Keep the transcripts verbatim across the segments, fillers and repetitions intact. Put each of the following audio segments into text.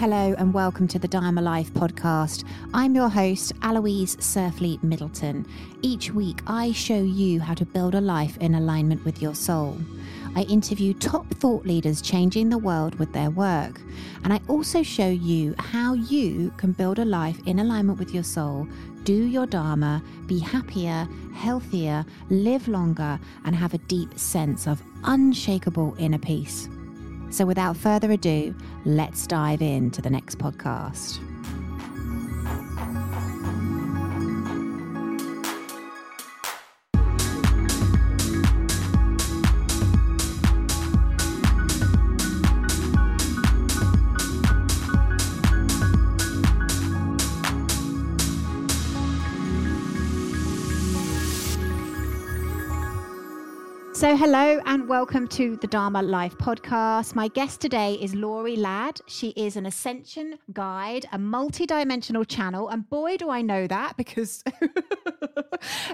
Hello and welcome to the Dharma Life podcast. I'm your host, Aloise Surflee Middleton. Each week, I show you how to build a life in alignment with your soul. I interview top thought leaders changing the world with their work. And I also show you how you can build a life in alignment with your soul, do your Dharma, be happier, healthier, live longer, and have a deep sense of unshakable inner peace. So without further ado, let's dive into the next podcast. So hello and welcome to the Dharma Life podcast. My guest today is Lorrie Ladd. She is an Ascension Guide, a multi-dimensional channel. And boy, do I know that, because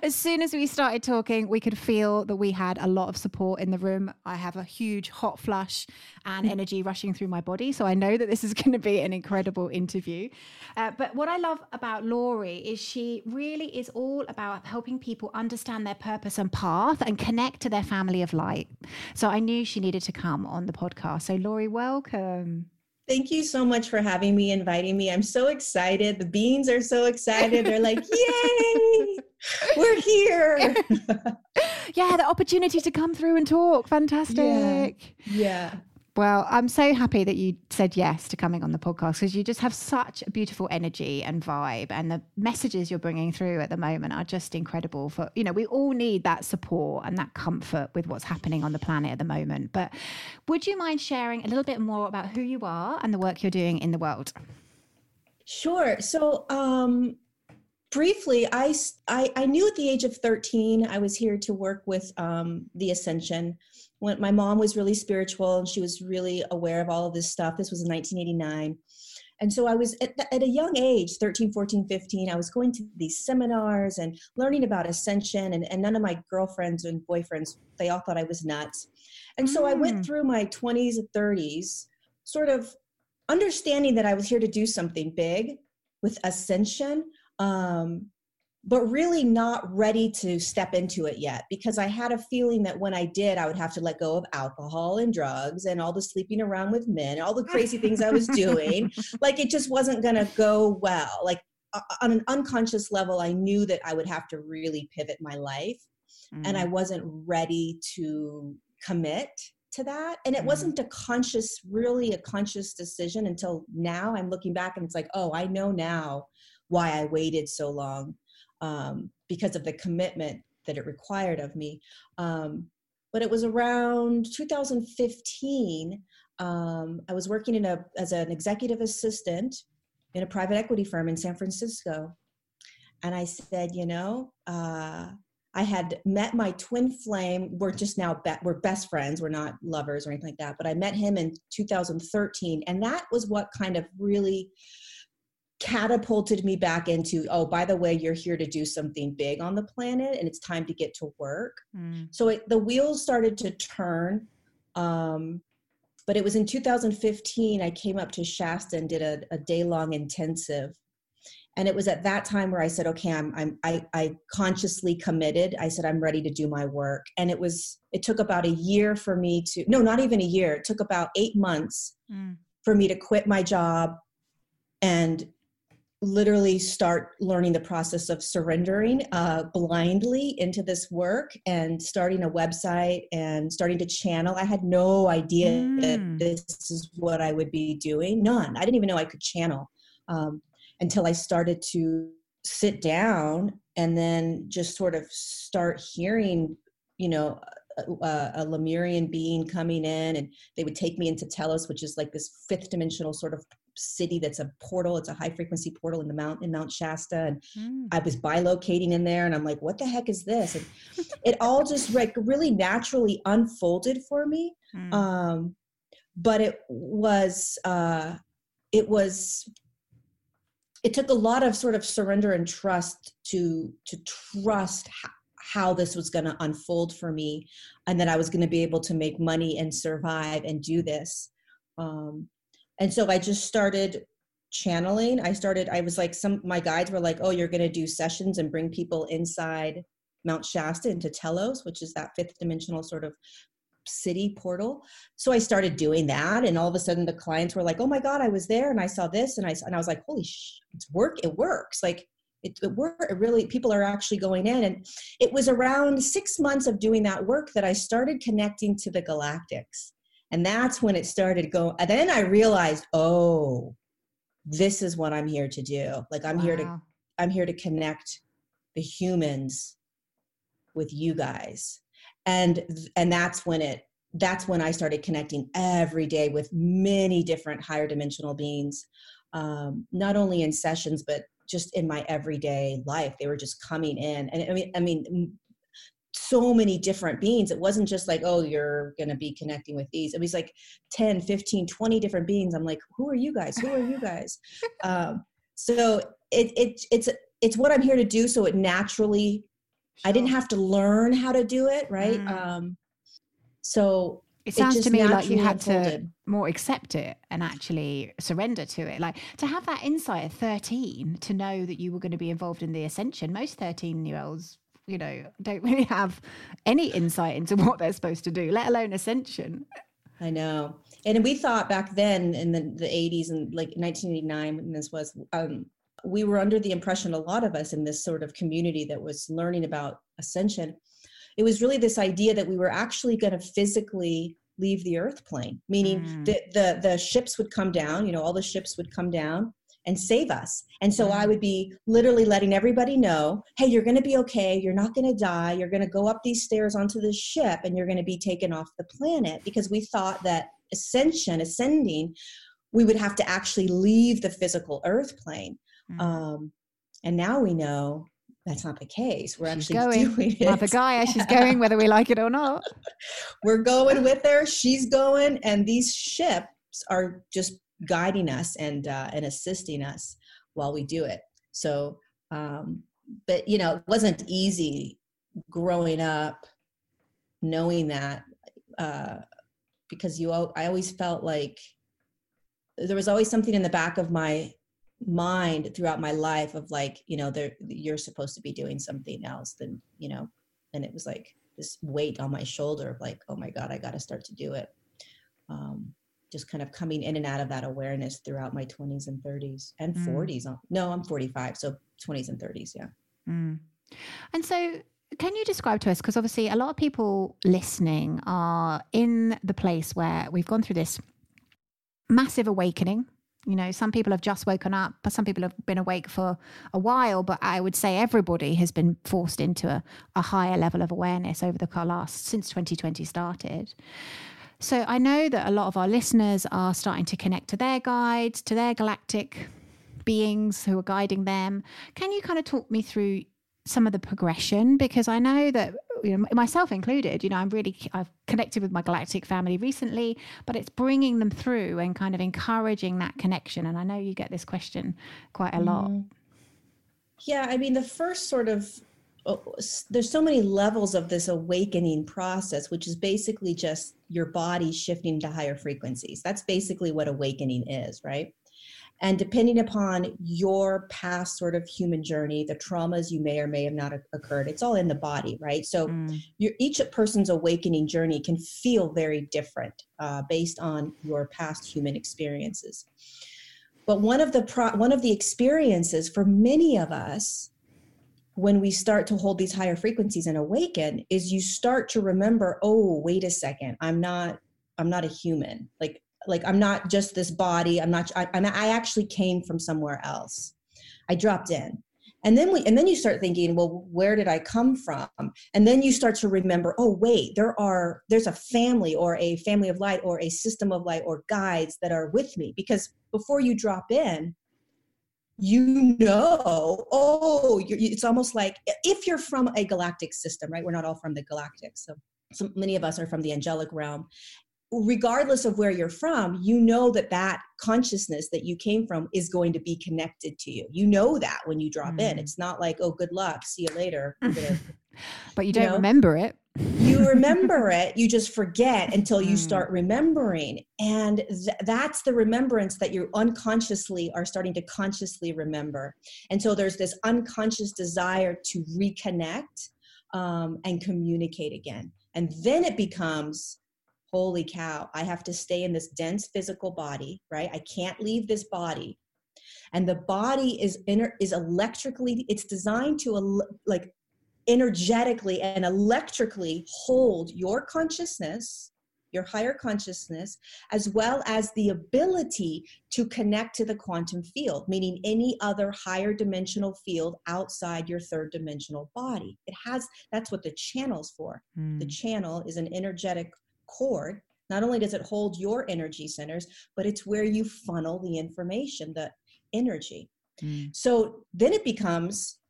as soon as we started talking, we could feel that we had a lot of support in the room. I have a huge hot flush and energy rushing through my body. So I know that this is going to be an incredible interview. Uh, but what I love about Lorrie is she really is all about helping people understand their purpose and path and connect to their family. Family of Light. So I knew she needed to come on the podcast. So Lorrie, welcome. Thank you so much for having me, inviting me. I'm so excited. The beans are so excited. They're like, yay, we're here. Yeah, the opportunity to come through and talk. Fantastic. Yeah. yeah. Well, I'm so happy that you said yes to coming on the podcast, because you just have such a beautiful energy and vibe, and the messages you're bringing through at the moment are just incredible. For, you know, we all need that support and that comfort with what's happening on the planet at the moment. But would you mind sharing a little bit more about who you are and the work you're doing in the world? Sure. So, um, briefly, I, I, I knew at the age of thirteen, I was here to work with um, the Ascension. When my mom was really spiritual and she was really aware of all of this stuff. This was in nineteen eighty-nine. And so I was at, the, at a young age, thirteen, fourteen, fifteen, I was going to these seminars and learning about Ascension, and, and none of my girlfriends and boyfriends, they all thought I was nuts. And so mm. I went through my twenties and thirties, sort of understanding that I was here to do something big with Ascension, um, but really not ready to step into it yet, because I had a feeling that when I did, I would have to let go of alcohol and drugs and all the sleeping around with men, all the crazy things I was doing. Like, it just wasn't going to go well. Like, uh, on an unconscious level, I knew that I would have to really pivot my life, mm. and I wasn't ready to commit to that. And it mm. wasn't a conscious, really a conscious decision until now. I'm looking back and it's like, oh, I know now why I waited so long. Um, because of the commitment that it required of me. Um, but it was around two thousand fifteen, um, I was working in a as an executive assistant in a private equity firm in San Francisco. And I said, you know, uh, I had met my twin flame. We're just now, be- we're best friends. We're not lovers or anything like that. But I met him in two thousand thirteen. And that was what kind of really catapulted me back into, oh, by the way, you're here to do something big on the planet and it's time to get to work. Mm. So it, the wheels started to turn. Um, but it was in two thousand fifteen, I came up to Shasta and did a, a day long intensive. And it was at that time where I said, okay, I'm, I'm, I, I consciously committed. I said, I'm ready to do my work. And it was, it took about a year for me to, no, not even a year. It took about eight months mm. for me to quit my job and literally start learning the process of surrendering uh, blindly into this work and starting a website and starting to channel. I had no idea mm. that this is what I would be doing. None. I didn't even know I could channel um, until I started to sit down and then just sort of start hearing, you know, a, a Lemurian being coming in, and they would take me into Telos, which is like this fifth dimensional sort of city that's a portal. It's a high frequency portal in the mount in Mount Shasta, and mm. I was bilocating in there, and I'm like, what the heck is this? And it all just like really naturally unfolded for me. Mm. Um, but it was uh, it was it took a lot of sort of surrender and trust to to trust how, how this was going to unfold for me, and that I was going to be able to make money and survive and do this. Um, And so I just started channeling. I started, I was like, some, my guides were like, oh, you're going to do sessions and bring people inside Mount Shasta into Telos, which is that fifth dimensional sort of city portal. So I started doing that. And all of a sudden the clients were like, oh my God, I was there and I saw this. And I, and I was like, holy sh, it's work. It works. Like it, it worked. It really, people are actually going in. And it was around six months of doing that work that I started connecting to the galactics. And that's when it started going. And then I realized, oh, this is what I'm here to do. Like I'm wow. here to, I'm here to connect the humans with you guys. And, and that's when it, that's when I started connecting every day with many different higher dimensional beings, um, not only in sessions, but just in my everyday life. They were just coming in. And I mean, I mean, so many different beings. It wasn't just like, oh, you're going to be connecting with these. It was like ten, fifteen, twenty different beings. I'm like, who are you guys? Who are you guys? um, so it, it, it's, it's what I'm here to do. So it naturally, I didn't have to learn how to do it. Right. Mm. Um, so it sounds it to me like you had unfolded. To more accept it and actually surrender to it. Like to have that insight at thirteen, to know that you were going to be involved in the ascension. Most thirteen year olds, you know, don't really have any insight into what they're supposed to do, let alone ascension. I know. And we thought back then in the, the eighties and like nineteen eighty-nine, when this was, um, we were under the impression, a lot of us in this sort of community that was learning about ascension, it was really this idea that we were actually going to physically leave the earth plane, meaning mm. the, the, the ships would come down, you know, all the ships would come down and save us. And so I would be literally letting everybody know, hey, you're going to be okay. You're not going to die. You're going to go up these stairs onto this ship and you're going to be taken off the planet, because we thought that ascension, ascending, we would have to actually leave the physical earth plane. Mm. Um, and now we know that's not the case. We're she's actually going. Doing it. Mother Gaia, she's going whether we like it or not. We're going with her. She's going. And these ships are just guiding us and uh, and assisting us while we do it. So, um, but you know, it wasn't easy growing up knowing that, uh, because you, al- I always felt like there was always something in the back of my mind throughout my life of like, you know, there, you're supposed to be doing something else than, you know, and it was like this weight on my shoulder of like, oh my God, I got to start to do it. Um, just kind of coming in and out of that awareness throughout my twenties and thirties and mm. forties. No, I'm forty-five. So twenties and thirties. Yeah. Mm. And so can you describe to us, because obviously a lot of people listening are in the place where we've gone through this massive awakening. You know, some people have just woken up, but some people have been awake for a while, but I would say everybody has been forced into a, a higher level of awareness over the last, since twenty twenty started. So I know that a lot of our listeners are starting to connect to their guides, to their galactic beings who are guiding them. Can you kind of talk me through some of the progression? Because I know that, you know, myself included, you know, I'm really, I've connected with my galactic family recently, but it's bringing them through and kind of encouraging that connection. And I know you get this question quite a lot. Yeah, I mean, the first sort of, oh, there's so many levels of this awakening process, which is basically just your body shifting to higher frequencies. That's basically what awakening is, right? And depending upon your past sort of human journey, the traumas you may or may have not occurred, it's all in the body, right? So mm. your, each person's awakening journey can feel very different uh, based on your past human experiences. But one of the pro- one of the experiences for many of us, when we start to hold these higher frequencies and awaken, is you start to remember, oh, wait a second, I'm not, I'm not a human. Like, like I'm not just this body. I'm not, I, I'm, I actually came from somewhere else. I dropped in. And then we, and then you start thinking, well, where did I come from? And then you start to remember, oh, wait, there are, there's a family or a family of light or a system of light or guides that are with me. Because before you drop in, you know, oh, you're, it's almost like if you're from a galactic system, right? We're not all from the galactic. So, so many of us are from the angelic realm. Regardless of where you're from, you know that that consciousness that you came from is going to be connected to you. You know that when you drop mm. in. It's not like, oh, good luck, see you later. You're gonna But you don't you know, remember it. You remember it. You just forget until you start remembering. And th- that's the remembrance that you unconsciously are starting to consciously remember. And so there's this unconscious desire to reconnect um, and communicate again. And then it becomes, holy cow, I have to stay in this dense physical body, right? I can't leave this body. And the body is inner, is electrically, it's designed to el- like energetically and electrically hold your consciousness, your higher consciousness, as well as the ability to connect to the quantum field, meaning any other higher dimensional field outside your third dimensional body. It has, that's what the channel's for. Mm. The channel is an energetic cord. Not only does it hold your energy centers, but it's where you funnel the information, the energy. Mm. So then it becomes,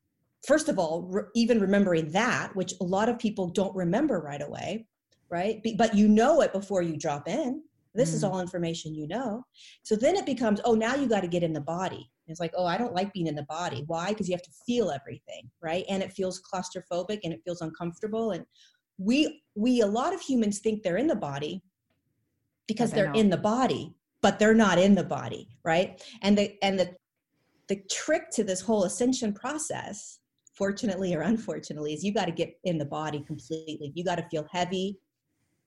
first of all, re- even remembering that, which a lot of people don't remember right away, right? Be- but you know it before you drop in. This mm. is all information you know. So then it becomes, oh, now you got to get in the body. And it's like, oh, I don't like being in the body. Why? Because you have to feel everything, right? And it feels claustrophobic and it feels uncomfortable. And we, we, a lot of humans think they're in the body because they're in the body, but they're not in the body, right? And the and the the trick to this whole ascension process, fortunately or unfortunately, is you got to get in the body completely. You got to feel heavy,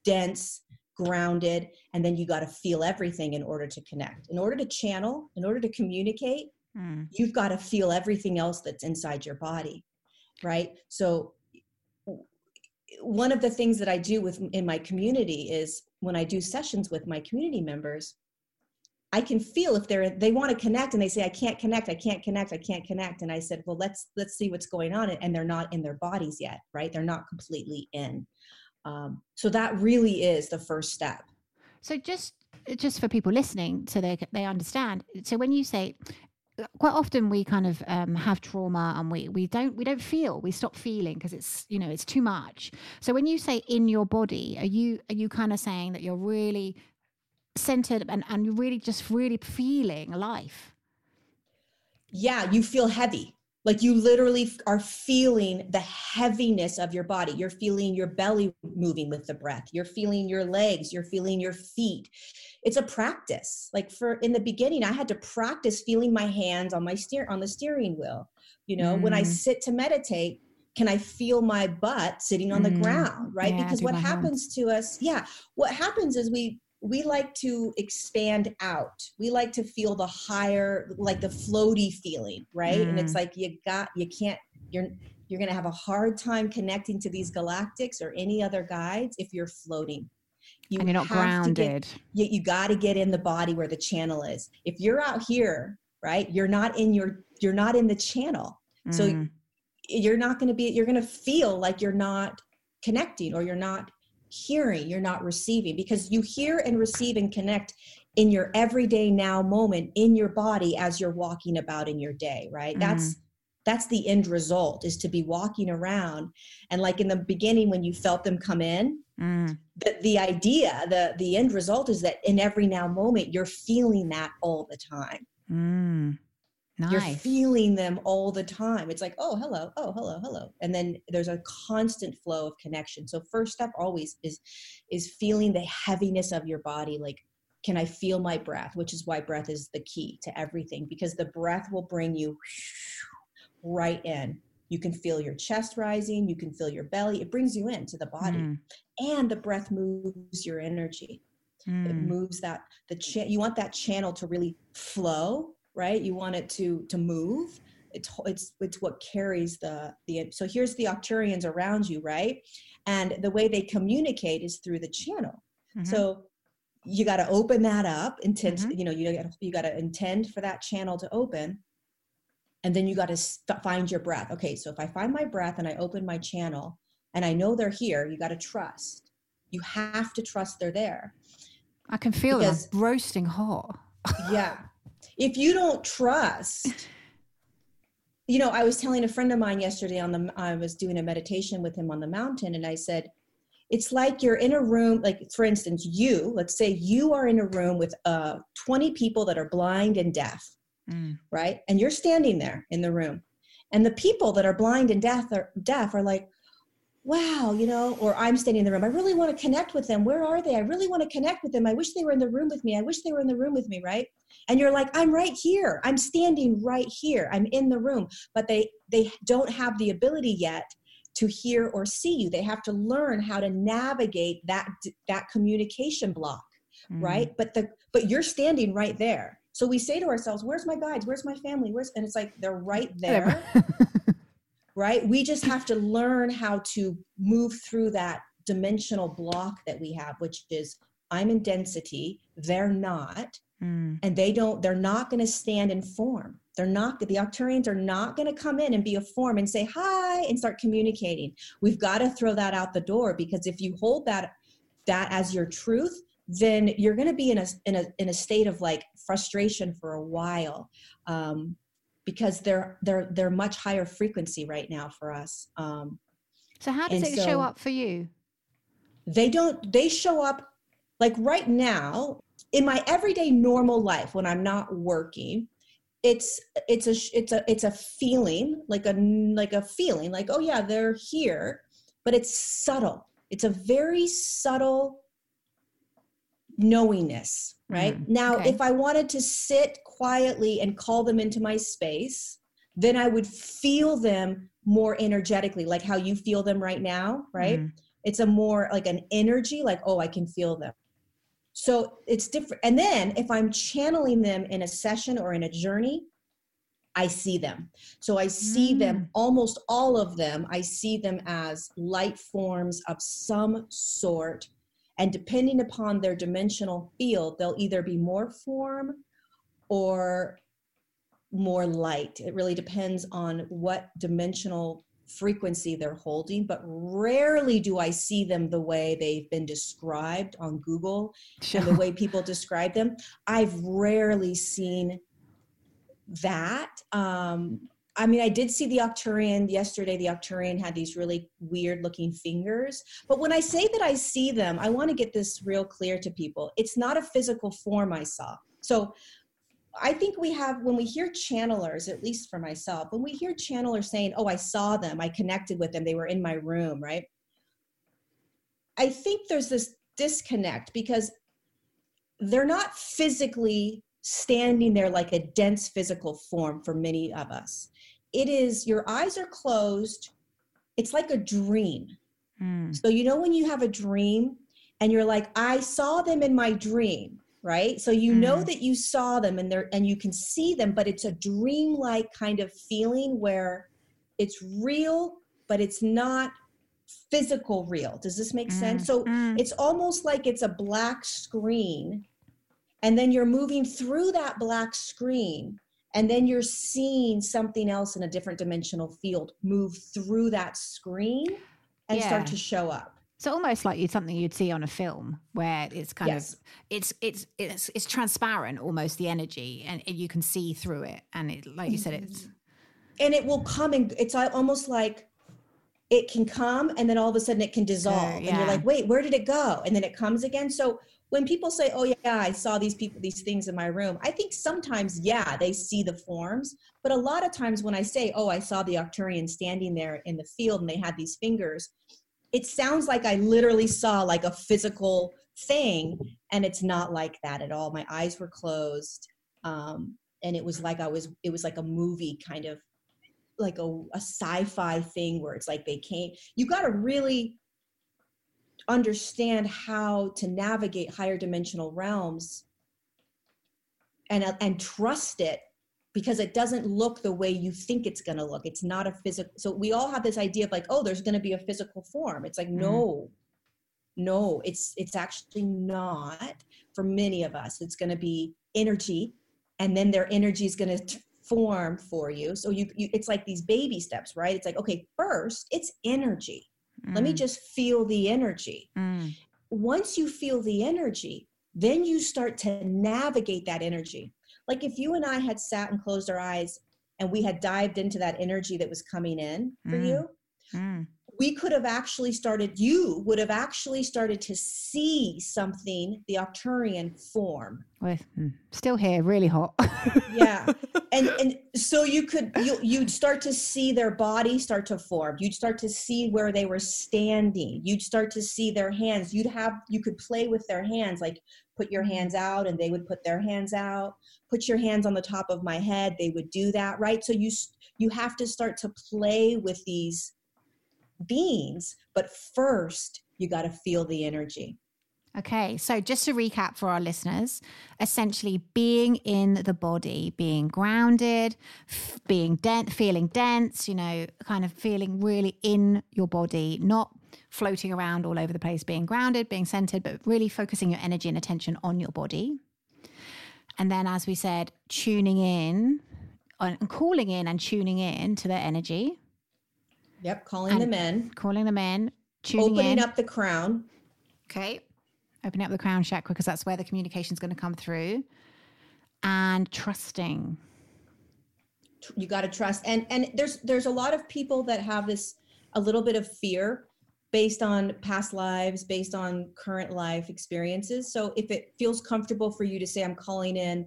dense, grounded, and then you got to feel everything in order to connect. In order to channel, in order to communicate, mm. you've got to feel everything else that's inside your body, right? So one of the things that I do with in my community is when I do sessions with my community members, I can feel if they're, they want to connect and they say, I can't connect, I can't connect, I can't connect. And I said, well, let's, let's see what's going on. And they're not in their bodies yet, right? They're not completely in. Um, so that really is the first step. So just, just for people listening, so they, they understand. So when you say, quite often we kind of um, have trauma and we, we don't, we don't feel, we stop feeling because it's, you know, it's too much. So when you say in your body, are you, are you kind of saying that you're really centered and, and you're really just really feeling life? Yeah, you feel heavy. Like you literally are feeling the heaviness of your body. You're feeling your belly moving with the breath. You're feeling your legs. You're feeling your feet. It's a practice. Like for in the beginning, I had to practice feeling my hands on my steer on the steering wheel. You know, mm. when I sit to meditate, can I feel my butt sitting on mm. the ground, right? Yeah, because what happens hands. to us, yeah, what happens is we we like to expand out. We like to feel the higher, like the floaty feeling, right? Mm. And it's like, you got, you can't, you're, you're going to have a hard time connecting to these galactics or any other guides if you're floating. You and you're not grounded. You, you got to get in the body where the channel is. If you're out here, right, you're not in your, you're not in the channel. Mm. So you're not going to be, you're going to feel like you're not connecting or you're not hearing, you're not receiving, because you hear and receive and connect in your everyday now moment in your body as you're walking about in your day, right? Mm-hmm. That's that's the end result, is to be walking around. And like in the beginning, when you felt them come in, mm. the, the idea, the, the end result is that in every now moment, you're feeling that all the time. Mm. Nice. You're feeling them all the time. It's like, oh, hello, oh, hello, hello. And then there's a constant flow of connection. So first step always is, is feeling the heaviness of your body. Like, can I feel my breath? Which is why breath is the key to everything, because the breath will bring you right in. You can feel your chest rising. You can feel your belly. It brings you into the body. Mm. And the breath moves your energy. Mm. It moves that, the cha- you want that channel to really flow, right? You want it to, to move. It's, it's, it's what carries the, the, so here's the Octurians around you, right? And the way they communicate is through the channel. Mm-hmm. So you got to open that up, intend, mm-hmm. you know, you got to, you got to intend for that channel to open, and then you got to st- find your breath. Okay. So if I find my breath and I open my channel and I know they're here, you got to trust, you have to trust they're there. I can feel because, them roasting hot. Yeah. If you don't trust, you know, I was telling a friend of mine yesterday on the, I was doing a meditation with him on the mountain. And I said, it's like you're in a room, like for instance, you, let's say you are in a room with uh, twenty people that are blind and deaf, mm. right? And you're standing there in the room, and the people that are blind and deaf are deaf are like, wow, you know, or I'm standing in the room, I really want to connect with them. Where are they? I really want to connect with them. I wish they were in the room with me. I wish they were in the room with me, right? And you're like, I'm right here. I'm standing right here. I'm in the room. But they they don't have the ability yet to hear or see you. They have to learn how to navigate that that communication block, mm-hmm. right? But the but you're standing right there. So we say to ourselves, where's my guides? Where's my family? Where's and it's like they're right there. Right? We just have to learn how to move through that dimensional block that we have, which is I'm in density, they're not, mm. and they don't, they're not going to stand in form. They're not, the Octurians are not going to come in and be a form and say, hi, and start communicating. We've got to throw that out the door, because if you hold that, that as your truth, then you're going to be in a, in a, in a state of like frustration for a while. Um, Because they're they're they're much higher frequency right now for us. Um, so how does it so show up for you? They don't. They show up like right now in my everyday normal life when I'm not working. It's it's a it's a it's a feeling like a like a feeling like oh yeah they're here, but it's subtle. It's a very subtle knowingness. Right? Mm, now, okay. If I wanted to sit quietly and call them into my space, then I would feel them more energetically, like how you feel them right now, right? Mm. It's a more like an energy, like, oh, I can feel them. So it's different. And then if I'm channeling them in a session or in a journey, I see them. So I see mm. them, almost all of them, I see them as light forms of some sort. And depending upon their dimensional field, they'll either be more form or more light. It really depends on what dimensional frequency they're holding, but rarely do I see them the way they've been described on Google sure. and the way people describe them. I've rarely seen that. Um, I mean, I did see the Octurian yesterday. The Octurian had these really weird looking fingers. But when I say that I see them, I want to get this real clear to people. It's not a physical form I saw. So I think we have, when we hear channelers, at least for myself, when we hear channelers saying, oh, I saw them, I connected with them, they were in my room, right? I think there's this disconnect because they're not physically standing there like a dense physical form for many of us. It is, your eyes are closed. It's like a dream. Mm. So, you know, when you have a dream and you're like, I saw them in my dream, right? So, you mm. know that you saw them and they're, and you can see them, but it's a dreamlike kind of feeling where it's real, but it's not physical real. Does this make mm. sense? So mm. it's almost like it's a black screen, and then you're moving through that black screen. And then you're seeing something else in a different dimensional field move through that screen and yeah. start to show up. So almost like you'd something you'd see on a film where it's kind yes. of it's it's it's it's transparent, almost the energy, and you can see through it. And it, like you said, it's and it will come and it's almost like it can come and then all of a sudden it can dissolve. Uh, yeah. And you're like, wait, where did it go? And then it comes again. So when people say, oh, yeah, I saw these people, these things in my room, I think sometimes, yeah, they see the forms. But a lot of times when I say, oh, I saw the Octurian standing there in the field and they had these fingers, it sounds like I literally saw like a physical thing. And it's not like that at all. My eyes were closed. Um, and it was like I was, it was like a movie kind of like a, a sci-fi thing where it's like they came, you got to really understand how to navigate higher dimensional realms and and trust it, because it doesn't look the way you think it's going to look. It's not a physical. So we all have this idea of like, oh, there's going to be a physical form. It's like, mm-hmm. no, no, it's it's actually not for many of us. It's going to be energy, and then their energy is going to form for you. So you, you it's like these baby steps, right? It's like, okay, first it's energy. Let mm. me just feel the energy. Mm. Once you feel the energy, then you start to navigate that energy. Like if you and I had sat and closed our eyes and we had dived into that energy that was coming in for mm. you, mm. we could have actually started, you would have actually started to see something, the Octurian form. Well, still here, really hot. Yeah. And and so you could, you, you'd start to see their body start to form. You'd start to see where they were standing. You'd start to see their hands. You'd have, you could play with their hands, like put your hands out and they would put their hands out. Put your hands on the top of my head. They would do that, right? So you you have to start to play with these beings, but first you got to feel the energy. Okay, so just to recap for our listeners, essentially being in the body, being grounded, being dense, feeling dense, you know, kind of feeling really in your body, not floating around all over the place, being grounded, being centered, but really focusing your energy and attention on your body. And then, as we said, tuning in and calling in and tuning in to their energy. Yep, calling them in. Calling them in, tuning in. Opening up the crown. Okay, opening up the crown chakra, because that's where the communication is going to come through. And trusting. You got to trust. And and there's there's a lot of people that have this, a little bit of fear based on past lives, based on current life experiences. So if it feels comfortable for you to say, I'm calling in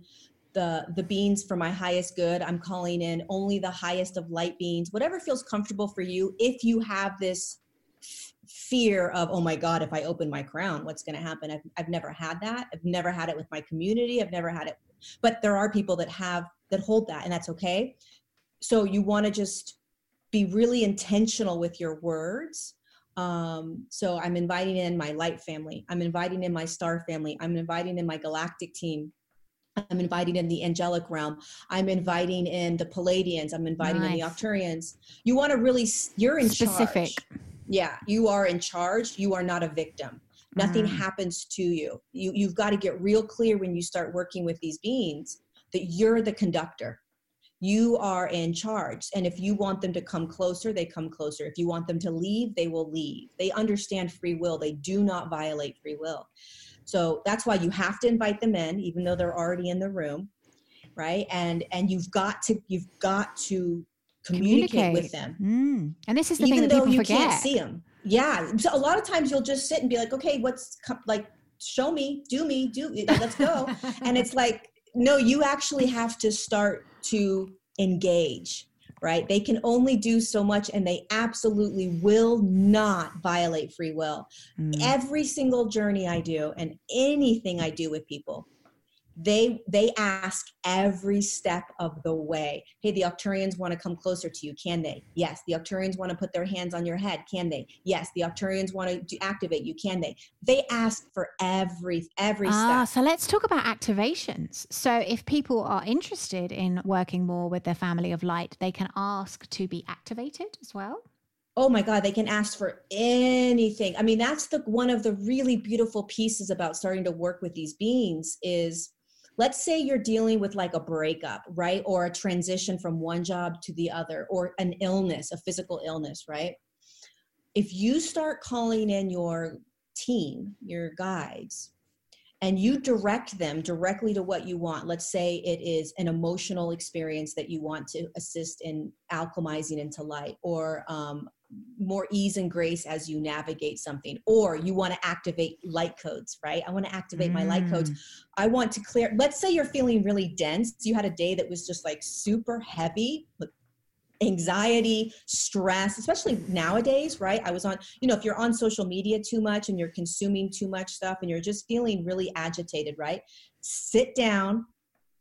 the the beings for my highest good, I'm calling in only the highest of light beings, whatever feels comfortable for you. If you have this f- fear of, oh my God, if I open my crown, what's going to happen? I've, I've never had that. I've never had it with my community. I've never had it, but there are people that have, that hold that, and that's okay. So you want to just be really intentional with your words. Um, so I'm inviting in my light family. I'm inviting in my star family. I'm inviting in my galactic team. I'm inviting in the angelic realm. I'm inviting in the Palladians. I'm inviting nice. in the Octurians. You want to really, you're in Specific. charge. Yeah, you are in charge. You are not a victim. Nothing mm. happens to you. you. You've got to get real clear when you start working with these beings that you're the conductor. You are in charge. And if you want them to come closer, they come closer. If you want them to leave, they will leave. They understand free will. They do not violate free will. So that's why you have to invite them in, even though they're already in the room, right? And and you've got to you've got to communicate, communicate. with them. Mm. And this is the even thing that people forget. Even though you can't see them. Yeah. So a lot of times you'll just sit and be like, okay, what's like? Show me, do me, do let's go. And it's like, no, you actually have to start to engage. Right? They can only do so much, and they absolutely will not violate free will. Mm. Every single journey I do and anything I do with people, they they ask every step of the way. Hey, the Octurians want to come closer to you. Can they? Yes. The Octurians want to put their hands on your head. Can they? Yes. The Octurians want to activate you. Can they? They ask for every, every ah, step. So let's talk about activations. So if people are interested in working more with their family of light, they can ask to be activated as well. Oh my God, they can ask for anything. I mean, that's the one of the really beautiful pieces about starting to work with these beings is, let's say you're dealing with like a breakup, right? Or a transition from one job to the other, or an illness, a physical illness, right? If you start calling in your team, your guides, and you direct them directly to what you want, let's say it is an emotional experience that you want to assist in alchemizing into light, or um, more ease and grace as you navigate something, or you want to activate light codes, right? I want to activate mm. my light codes. I want to clear, let's say you're feeling really dense. You had a day that was just like super heavy, like anxiety, stress, especially nowadays, right? I was on, you know, if you're on social media too much and you're consuming too much stuff and you're just feeling really agitated, right? Sit down,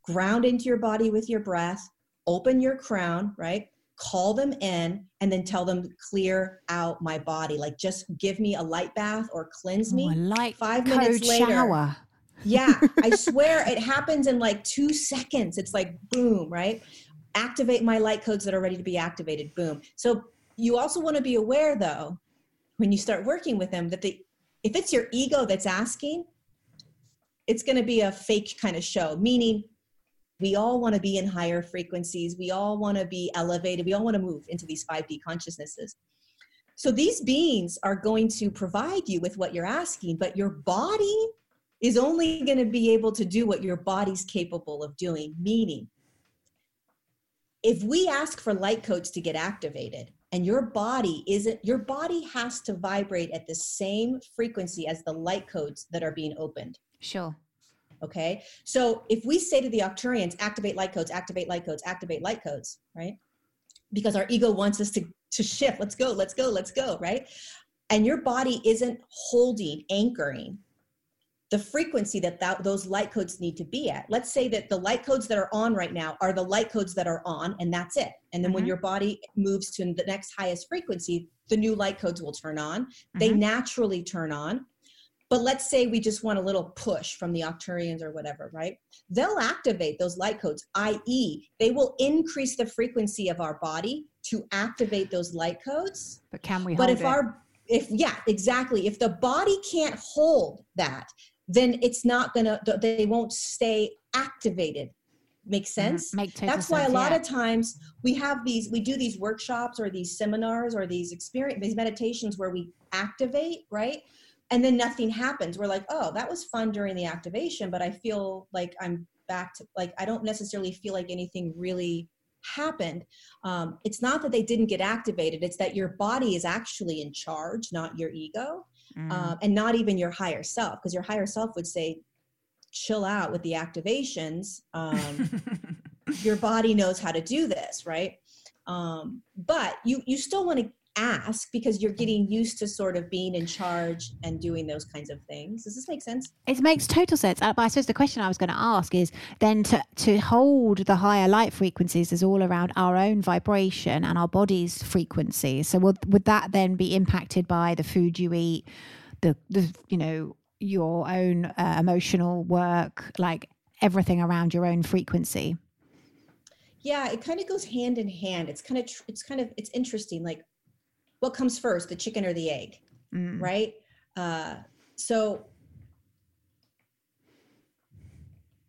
ground into your body with your breath, open your crown, right? Call them in, and then tell them, clear out my body. Like, just give me a light bath or cleanse me. Oh, a light Five code minutes later, shower. Yeah, I swear it happens in like two seconds. It's like, boom, right? Activate my light codes that are ready to be activated. Boom. So you also want to be aware, though, when you start working with them, that the, if it's your ego that's asking, it's going to be a fake kind of show, meaning we all want to be in higher frequencies. We all want to be elevated. We all want to move into these five D consciousnesses. So these beings are going to provide you with what you're asking, but your body is only going to be able to do what your body's capable of doing. Meaning, if we ask for light codes to get activated And your body isn't, your body has to vibrate at the same frequency as the light codes that are being opened. Sure. Okay. So if we say to the Octurians, activate light codes, activate light codes, activate light codes, right? Because our ego wants us to, to shift. Let's go, let's go, let's go. Right. And your body isn't holding, anchoring the frequency that, that those light codes need to be at. Let's say that the light codes that are on right now are the light codes that are on, and that's it. And then mm-hmm. when your body moves to the next highest frequency, the new light codes will turn on. Mm-hmm. They naturally turn on. But let's say we just want a little push from the Octurians or whatever, right? They'll activate those light codes, that is they will increase the frequency of our body to activate those light codes. But can we but hold if it? Our, if, yeah, exactly. If the body can't hold that, then it's not going to, they won't stay activated. Make sense? Mm-hmm. Make That's why sense, a lot yeah. of times we have these, we do these workshops or these seminars or these experience, these meditations where we activate, right? And then nothing happens. We're like, oh, that was fun during the activation, but I feel like I'm back to, like, I don't necessarily feel like anything really happened. Um, it's not that they didn't get activated. It's that your body is actually in charge, not your ego. Mm. Um, and not even your higher self, because your higher self would say, chill out with the activations. Um, your body knows how to do this, right? Um, but you you still want to ask because you're getting used to sort of being in charge and doing those kinds of things. Does this make sense? It makes total sense. But I suppose the question I was going to ask is then to, to hold the higher light frequencies is all around our own vibration and our body's frequency. So would, would that then be impacted by the food you eat, the, the you know, your own uh, emotional work, like everything around your own frequency? Yeah, it kind of goes hand in hand. It's kind of, tr- it's kind of, it's interesting. Like, what comes first, the chicken or the egg, mm. right? Uh, so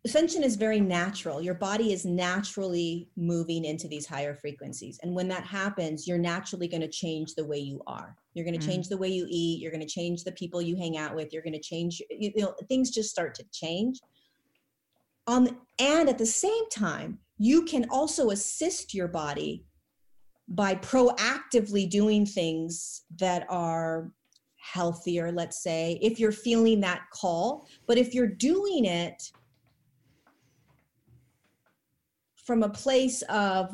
ascension is very natural. Your body is naturally moving into these higher frequencies. And when that happens, you're naturally going to change the way you are. You're going to mm. change the way you eat. You're going to change the people you hang out with. You're going to change, you know, things just start to change. On the, and at the same time, you can also assist your body by proactively doing things that are healthier, let's say, if you're feeling that call. But if you're doing it from a place of,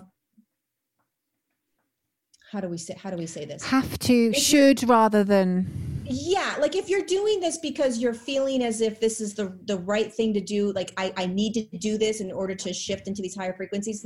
how do we say, how do we say this? Have to, should rather than. Yeah. Like if you're doing this because you're feeling as if this is the, the right thing to do, like I, I need to do this in order to shift into these higher frequencies,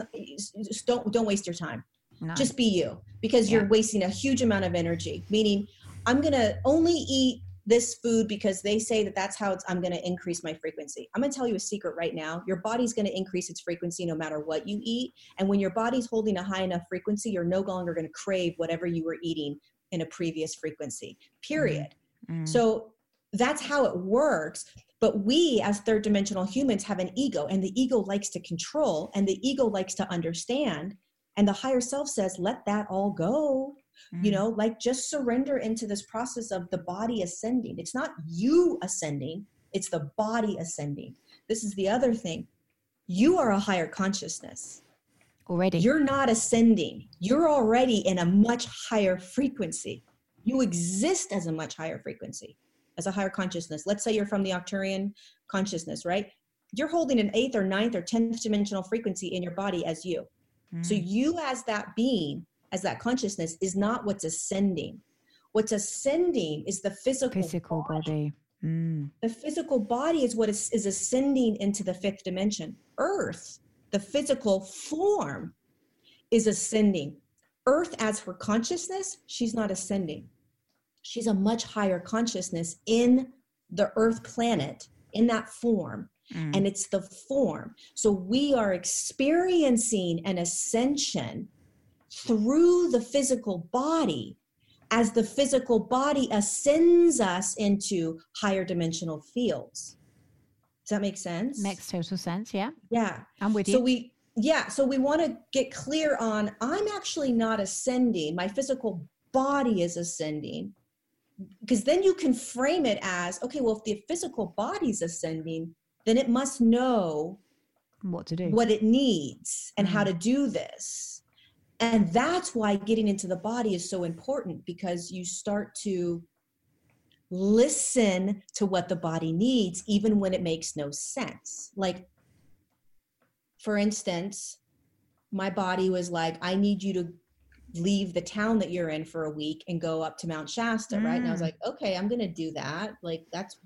just don't, don't waste your time. No. Just be you, because yeah. you're wasting a huge amount of energy, meaning I'm going to only eat this food because they say that that's how it's, I'm going to increase my frequency. I'm going to tell you a secret right now. Your body's going to increase its frequency no matter what you eat. And when your body's holding a high enough frequency, you're no longer going to crave whatever you were eating in a previous frequency, period. Mm-hmm. So that's how it works. But we as third dimensional humans have an ego, and the ego likes to control, and the ego likes to understand. And the higher self says, let that all go, mm. you know, like just surrender into this process of the body ascending. It's not you ascending, it's the body ascending. This is the other thing. You are a higher consciousness. Already. You're not ascending. You're already in a much higher frequency. You exist as a much higher frequency, as a higher consciousness. Let's say you're from the Octurian consciousness, right? You're holding an eighth or ninth or tenth dimensional frequency in your body as you. So you as that being, as that consciousness, is not what's ascending. What's ascending is the physical, physical body. body. Mm. The physical body is what is, is ascending into the fifth dimension. Earth, the physical form, is ascending. Earth as her consciousness, she's not ascending. She's a much higher consciousness in the Earth planet, in that form. Mm. And it's the form. So we are experiencing an ascension through the physical body as the physical body ascends us into higher dimensional fields. Does that make sense? Makes total sense. Yeah. Yeah. I'm with you. So we, yeah. So we want to get clear on, I'm actually not ascending. My physical body is ascending. Because then you can frame it as, okay, well, if the physical body's ascending, then it must know what to do, what it needs, and mm-hmm. how to do this. And that's why getting into the body is so important, because you start to listen to what the body needs, even when it makes no sense. Like, for instance, my body was like, I need you to leave the town that you're in for a week and go up to Mount Shasta, mm. right? And I was like, okay, I'm going to do that. Like, that's,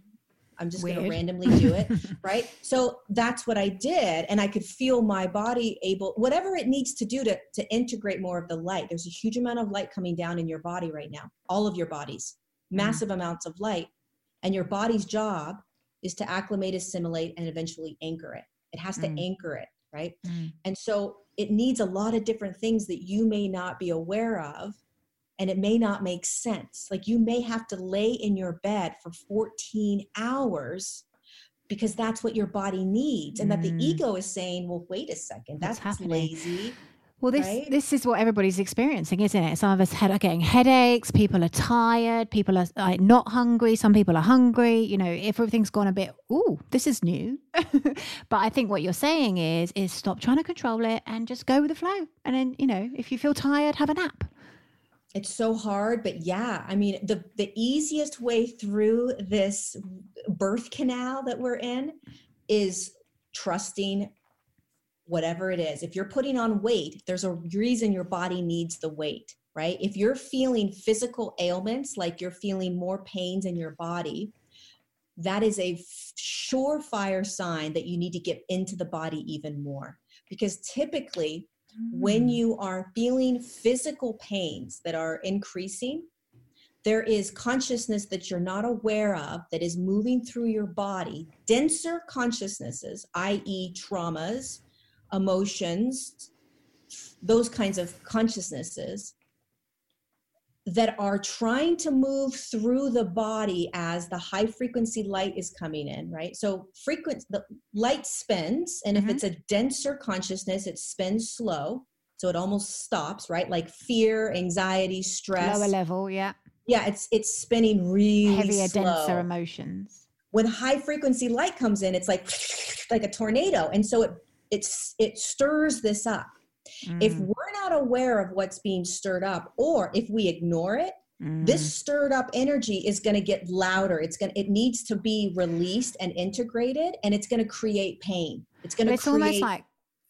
I'm just going to randomly do it, right? So that's what I did. And I could feel my body able, whatever it needs to do to, to integrate more of the light. There's a huge amount of light coming down in your body right now, all of your bodies, massive mm. amounts of light. And your body's job is to acclimate, assimilate, and eventually anchor it. It has to mm. anchor it, right? Mm. And so it needs a lot of different things that you may not be aware of. And it may not make sense. Like, you may have to lay in your bed for fourteen hours because that's what your body needs. And mm. that the ego is saying, well, wait a second, that's lazy. Well, this right? this is what everybody's experiencing, isn't it? Some of us are getting headaches. People are tired. People are like, not hungry. Some people are hungry. You know, if everything's gone a bit, ooh, this is new. But I think what you're saying is, is stop trying to control it and just go with the flow. And then, you know, if you feel tired, have a nap. It's so hard, but yeah, I mean, the, the easiest way through this birth canal that we're in is trusting whatever it is. If you're putting on weight, there's a reason your body needs the weight, right? If you're feeling physical ailments, like you're feeling more pains in your body, that is a surefire sign that you need to get into the body even more, because typically when you are feeling physical pains that are increasing, there is consciousness that you're not aware of that is moving through your body. Denser consciousnesses, that is traumas, emotions, those kinds of consciousnesses that are trying to move through the body as the high frequency light is coming in, right? So frequent, the light spins, and mm-hmm. if it's a denser consciousness, it spins slow. So it almost stops, right? Like fear, anxiety, stress. Lower level, yeah. Yeah, it's it's spinning really heavier, slow. Denser emotions. When high frequency light comes in, it's like, like a tornado. And so it it's it stirs this up. Mm. If we're not aware of what's being stirred up, or if we ignore it, mm. this stirred up energy is going to get louder. It's going to, it needs to be released and integrated, and it's going to create pain. It's going to create. It's almost like,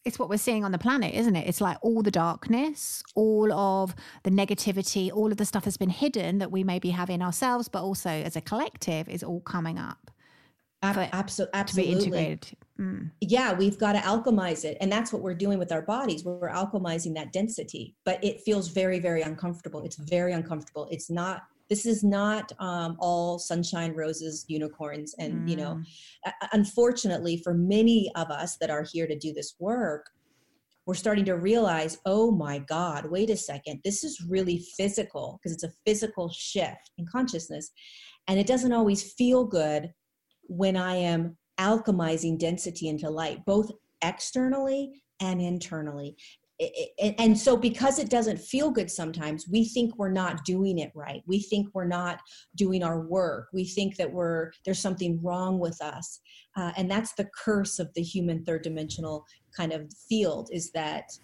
it's what we're seeing on the planet, isn't it? It's like all the darkness, all of the negativity, all of the stuff that's been hidden that we maybe have in ourselves, but also as a collective is all coming up. Absolutely. Absolutely. To be integrated. Mm. Yeah, we've got to alchemize it. And that's what we're doing with our bodies. We're alchemizing that density, but it feels very, very uncomfortable. It's very uncomfortable. It's not, this is not um, all sunshine, roses, unicorns. And, mm. you know, unfortunately for many of us that are here to do this work, we're starting to realize, oh my God, wait a second. This is really physical, because it's a physical shift in consciousness. And it doesn't always feel good when I am alchemizing density into light, both externally and internally. It, it, and so because it doesn't feel good sometimes, we think we're not doing it right. We think we're not doing our work. We think that we're there's something wrong with us. Uh, and that's the curse of the human third dimensional kind of field, is that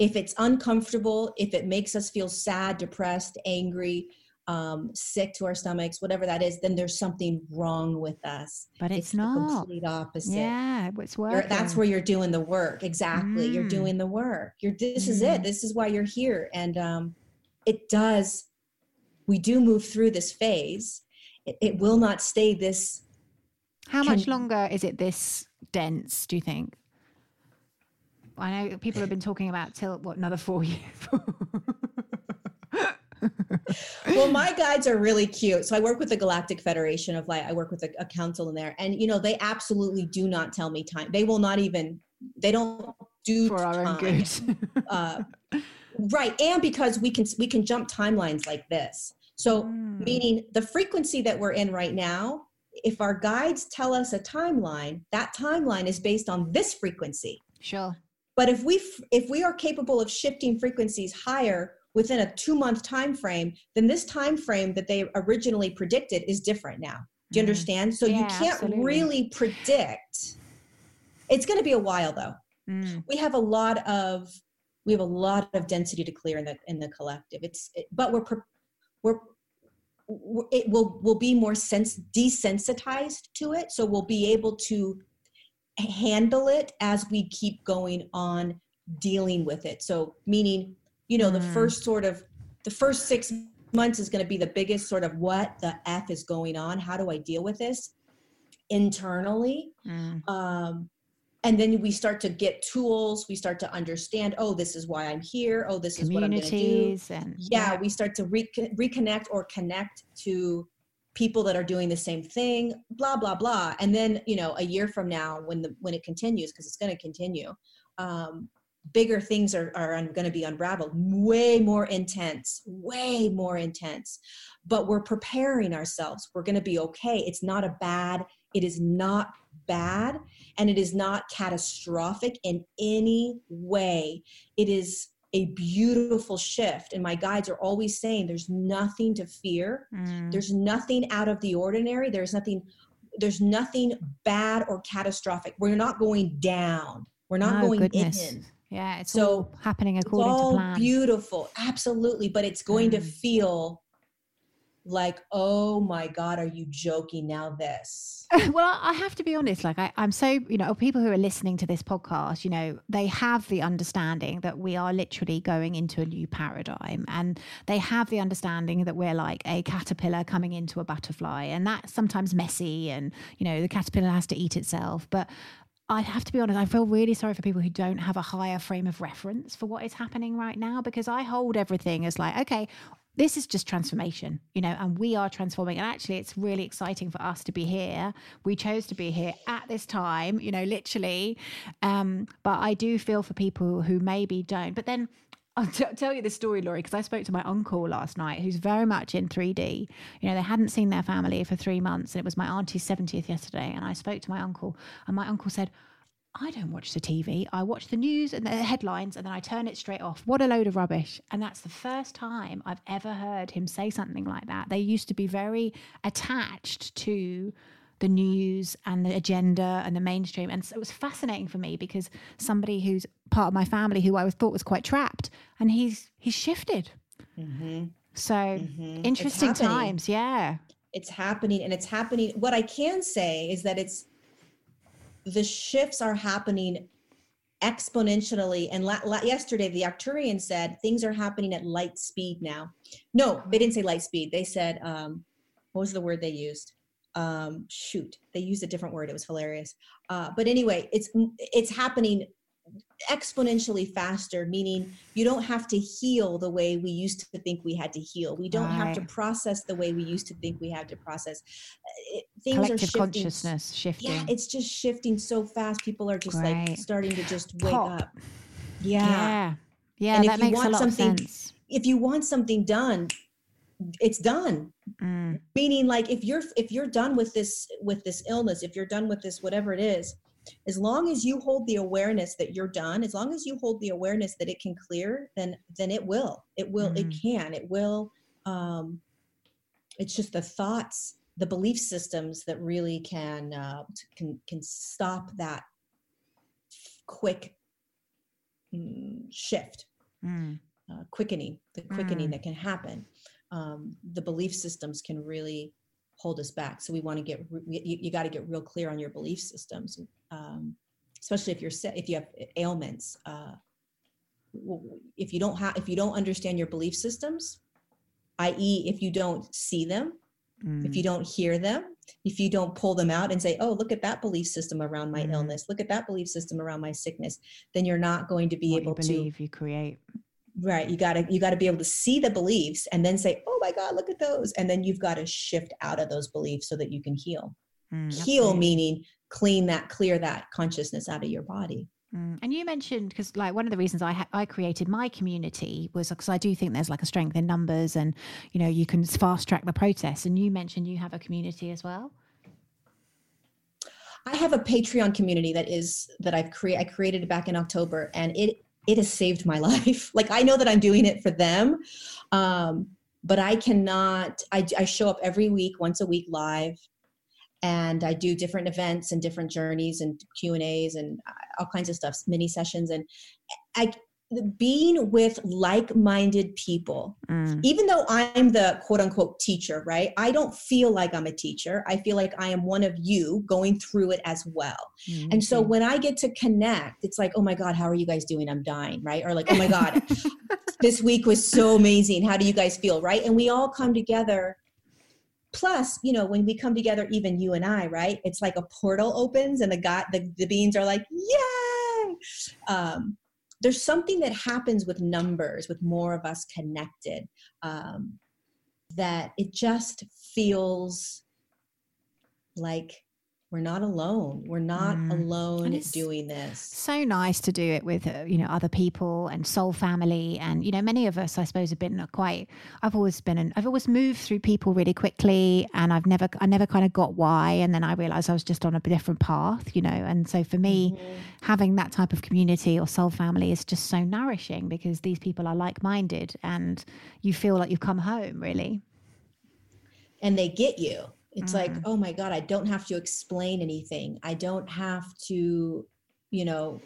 if it's uncomfortable, if it makes us feel sad, depressed, angry, um sick to our stomachs, whatever that is, then there's something wrong with us. But it's, it's not the complete opposite. Yeah, it's working. You're, that's where you're doing the work. Exactly. Mm. You're doing the work. You're this mm. is it. This is why you're here. And um it does we do move through this phase. It, it will not stay this. How can, much longer is it this dense, do you think? I know people have been talking about till what, another four years. Well, my guides are really cute. So I work with the Galactic Federation of Light. I work with a, a council in there. And, you know, they absolutely do not tell me time. They will not even, they don't do for our time. Own good. uh, right. And because we can, we can jump timelines like this. So mm. meaning the frequency that we're in right now, if our guides tell us a timeline, that timeline is based on this frequency. Sure. But if we, if we are capable of shifting frequencies higher, within a two-month time frame, then this time frame that they originally predicted is different now. Do you mm. understand? So yeah, you can't absolutely. really predict. It's going to be a while, though. Mm. We have a lot of we have a lot of density to clear in the in the collective. It's it, but we're we're it will will be more sense desensitized to it, so we'll be able to handle it as we keep going on dealing with it. So meaning, you know, mm. the first sort of the first six months is going to be the biggest sort of what the F is going on. How do I deal with this internally? Mm. Um, and then we start to get tools. We start to understand, oh, this is why I'm here. Oh, this is what I'm going to do. And, yeah, yeah, we start to re- reconnect or connect to people that are doing the same thing, blah, blah, blah. And then, you know, a year from now when the, when it continues, because it's going to continue, um, bigger things are, are going to be unraveled, way more intense, way more intense, but we're preparing ourselves. We're going to be okay. It's not a bad, it is not bad. And it is not catastrophic in any way. It is a beautiful shift. And my guides are always saying there's nothing to fear. Mm. There's nothing out of the ordinary. There's nothing, there's nothing bad or catastrophic. We're not going down. We're not oh, going goodness. in. Yeah. It's so all happening according it's all to plan. Beautiful. Absolutely. But it's going mm. to feel like, oh my God, are you joking now this? Well, I have to be honest, like I, I'm so, you know, people who are listening to this podcast, you know, they have the understanding that we are literally going into a new paradigm, and they have the understanding that we're like a caterpillar coming into a butterfly, and that's sometimes messy, and, you know, the caterpillar has to eat itself. But I have to be honest, I feel really sorry for people who don't have a higher frame of reference for what is happening right now, because I hold everything as like, okay, this is just transformation, you know, and we are transforming. And actually, it's really exciting for us to be here. We chose to be here at this time, you know, literally. Um, but I do feel for people who maybe don't. But then I'll t- tell you this story, Lorrie, because I spoke to my uncle last night, who's very much in three D. You know, they hadn't seen their family for three months. And it was my auntie's seventieth yesterday. And I spoke to my uncle, and my uncle said, I don't watch the T V. I watch the news and the headlines, and then I turn it straight off. What a load of rubbish. And that's the first time I've ever heard him say something like that. They used to be very attached to the news and the agenda and the mainstream. And so it was fascinating for me, because somebody who's part of my family, who I thought was quite trapped, and he's, he's shifted. Mm-hmm. So mm-hmm. interesting times. Yeah. It's happening, and it's happening. What I can say is that it's, the shifts are happening exponentially. And la- la- yesterday, the Octurian said things are happening at light speed now. No, they didn't say light speed. They said, um, what was the word they used? Um, shoot, they used a different word. It was hilarious. Uh, but anyway, it's it's happening exponentially faster, meaning you don't have to heal the way we used to think we had to heal. We don't right. have to process the way we used to think we had to process. It, things Collective are shifting. Consciousness shifting. Yeah, it's just shifting so fast. People are just right. like starting to just wake Pop. up. Yeah. Yeah, yeah and that makes a lot of sense. If you want something done, it's done. Mm. Meaning like if you're if you're done with this with this illness, if you're done with this whatever it is, as long as you hold the awareness that you're done, as long as you hold the awareness that it can clear, then, then it will, it will, mm. it can, it will. Um, it's just the thoughts, the belief systems that really can, uh, can, can stop that quick um, shift, mm. uh, quickening, the quickening mm. that can happen. Um, the belief systems can really hold us back. So we want to get, you, you got to get real clear on your belief systems. Um, especially if you're sick, if you have ailments, uh, if you don't have, if you don't understand your belief systems, that is if you don't see them, mm. if you don't hear them, if you don't pull them out and say, oh, look at that belief system around my mm. illness, look at that belief system around my sickness, then you're not going to be what able you believe to you create. Right. You gotta, you gotta be able to see the beliefs and then say, oh my God, look at those. And then you've got to shift out of those beliefs so that you can heal. Mm, heal absolutely. Meaning clean that, clear that consciousness out of your body. Mm. And you mentioned, because like one of the reasons I ha- I created my community was because I do think there's like a strength in numbers, and you know, you can fast track the process. And you mentioned you have a community as well. I have a Patreon community that is, that I've created, I created back in October, and it, it has saved my life. Like I know that I'm doing it for them. Um, but I cannot, I, I show up every week, once a week live. And I do different events and different journeys and Q and A's and all kinds of stuff, mini sessions. And I, being with like-minded people, mm. even though I'm the quote unquote teacher, right? I don't feel like I'm a teacher. I feel like I am one of you going through it as well. Mm-hmm. And so when I get to connect, it's like, oh my God, how are you guys doing? I'm dying, right? Or like, oh my God, this week was so amazing. How do you guys feel, right? And we all come together. Plus, you know, when we come together, even you and I, right? It's like a portal opens and the God, the, the beings are like, yay! Um, There's something that happens with numbers, with more of us connected, um, that it just feels like we're not alone. We're not mm. alone doing this. So nice to do it with, uh, you know, other people and soul family. And, you know, many of us, I suppose, have been quite, I've always been, an, I've always moved through people really quickly. And I've never, I never kind of got why. And then I realized I was just on a different path, you know. And so for me, mm-hmm. having that type of community or soul family is just so nourishing because these people are like-minded and you feel like you've come home, really. And they get you. It's mm. like, oh my God, I don't have to explain anything. I don't have to, you know,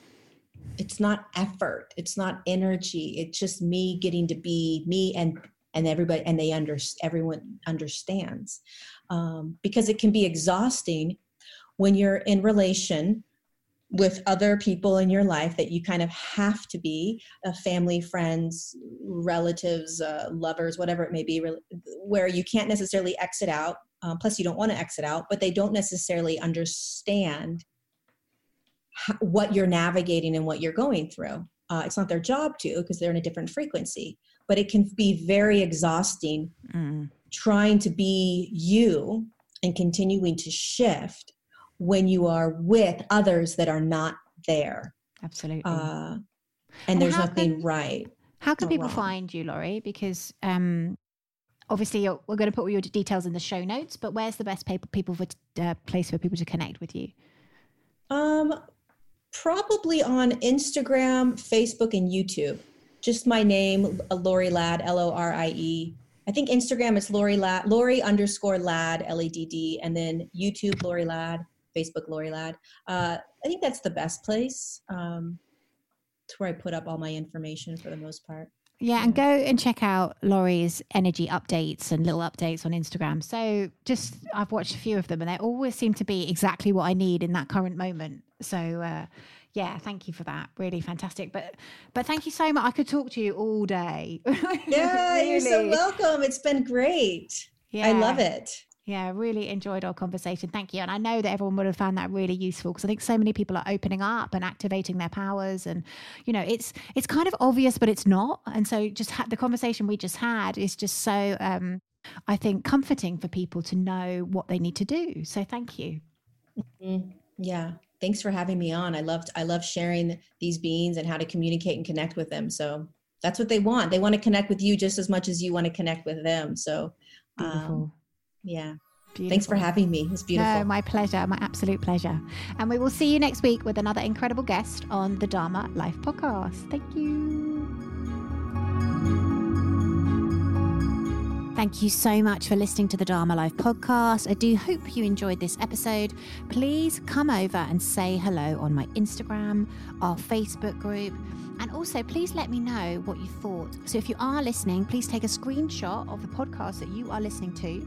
it's not effort. It's not energy. It's just me getting to be me and and everybody, and they under, everyone understands. Um, because it can be exhausting when you're in relation with other people in your life that you kind of have to be, uh, family, friends, relatives, uh, lovers, whatever it may be, where you can't necessarily exit out. Um, plus, you don't want to exit out, but they don't necessarily understand how, what you're navigating and what you're going through. Uh, it's not their job to, because they're in a different frequency. But it can be very exhausting mm. trying to be you and continuing to shift when you are with others that are not there. Absolutely. Uh, and, and there's nothing can, right. How can people wrong. Find you, Lorrie? Because... Um... Obviously, we're going to put all your details in the show notes, but where's the best paper, people for, uh, place for people to connect with you? Um, probably on Instagram, Facebook, and YouTube. Just my name, Lorrie Ladd, L O R I E. I think Instagram is Lorrie Ladd, Lorrie underscore Ladd, L A D D, and then YouTube, Lorrie Ladd, Facebook, Lorrie Ladd. Uh, I think that's the best place. Um, it's where I put up all my information for the most part. Yeah, and go and check out Lorrie's energy updates and little updates on Instagram. So just, I've watched a few of them and they always seem to be exactly what I need in that current moment. So uh, yeah, thank you for that. Really fantastic. But but thank you so much. I could talk to you all day. Yeah, really. You're so welcome. It's been great. Yeah. I love it. Yeah, really enjoyed our conversation. Thank you. And I know that everyone would have found that really useful because I think so many people are opening up and activating their powers. And, you know, it's it's kind of obvious, but it's not. And so just ha- the conversation we just had is just so, um, I think, comforting for people to know what they need to do. So thank you. Mm-hmm. Yeah. Thanks for having me on. I loved I love sharing these beings and how to communicate and connect with them. So that's what they want. They want to connect with you just as much as you want to connect with them. So um, beautiful. Yeah. Beautiful. Thanks for having me. It's beautiful. No, my pleasure. My absolute pleasure. And we will see you next week with another incredible guest on the Dharma Life podcast. Thank you. Thank you so much for listening to the Dharma Life podcast. I do hope you enjoyed this episode. Please come over and say hello on my Instagram, our Facebook group. And also, please let me know what you thought. So if you are listening, please take a screenshot of the podcast that you are listening to.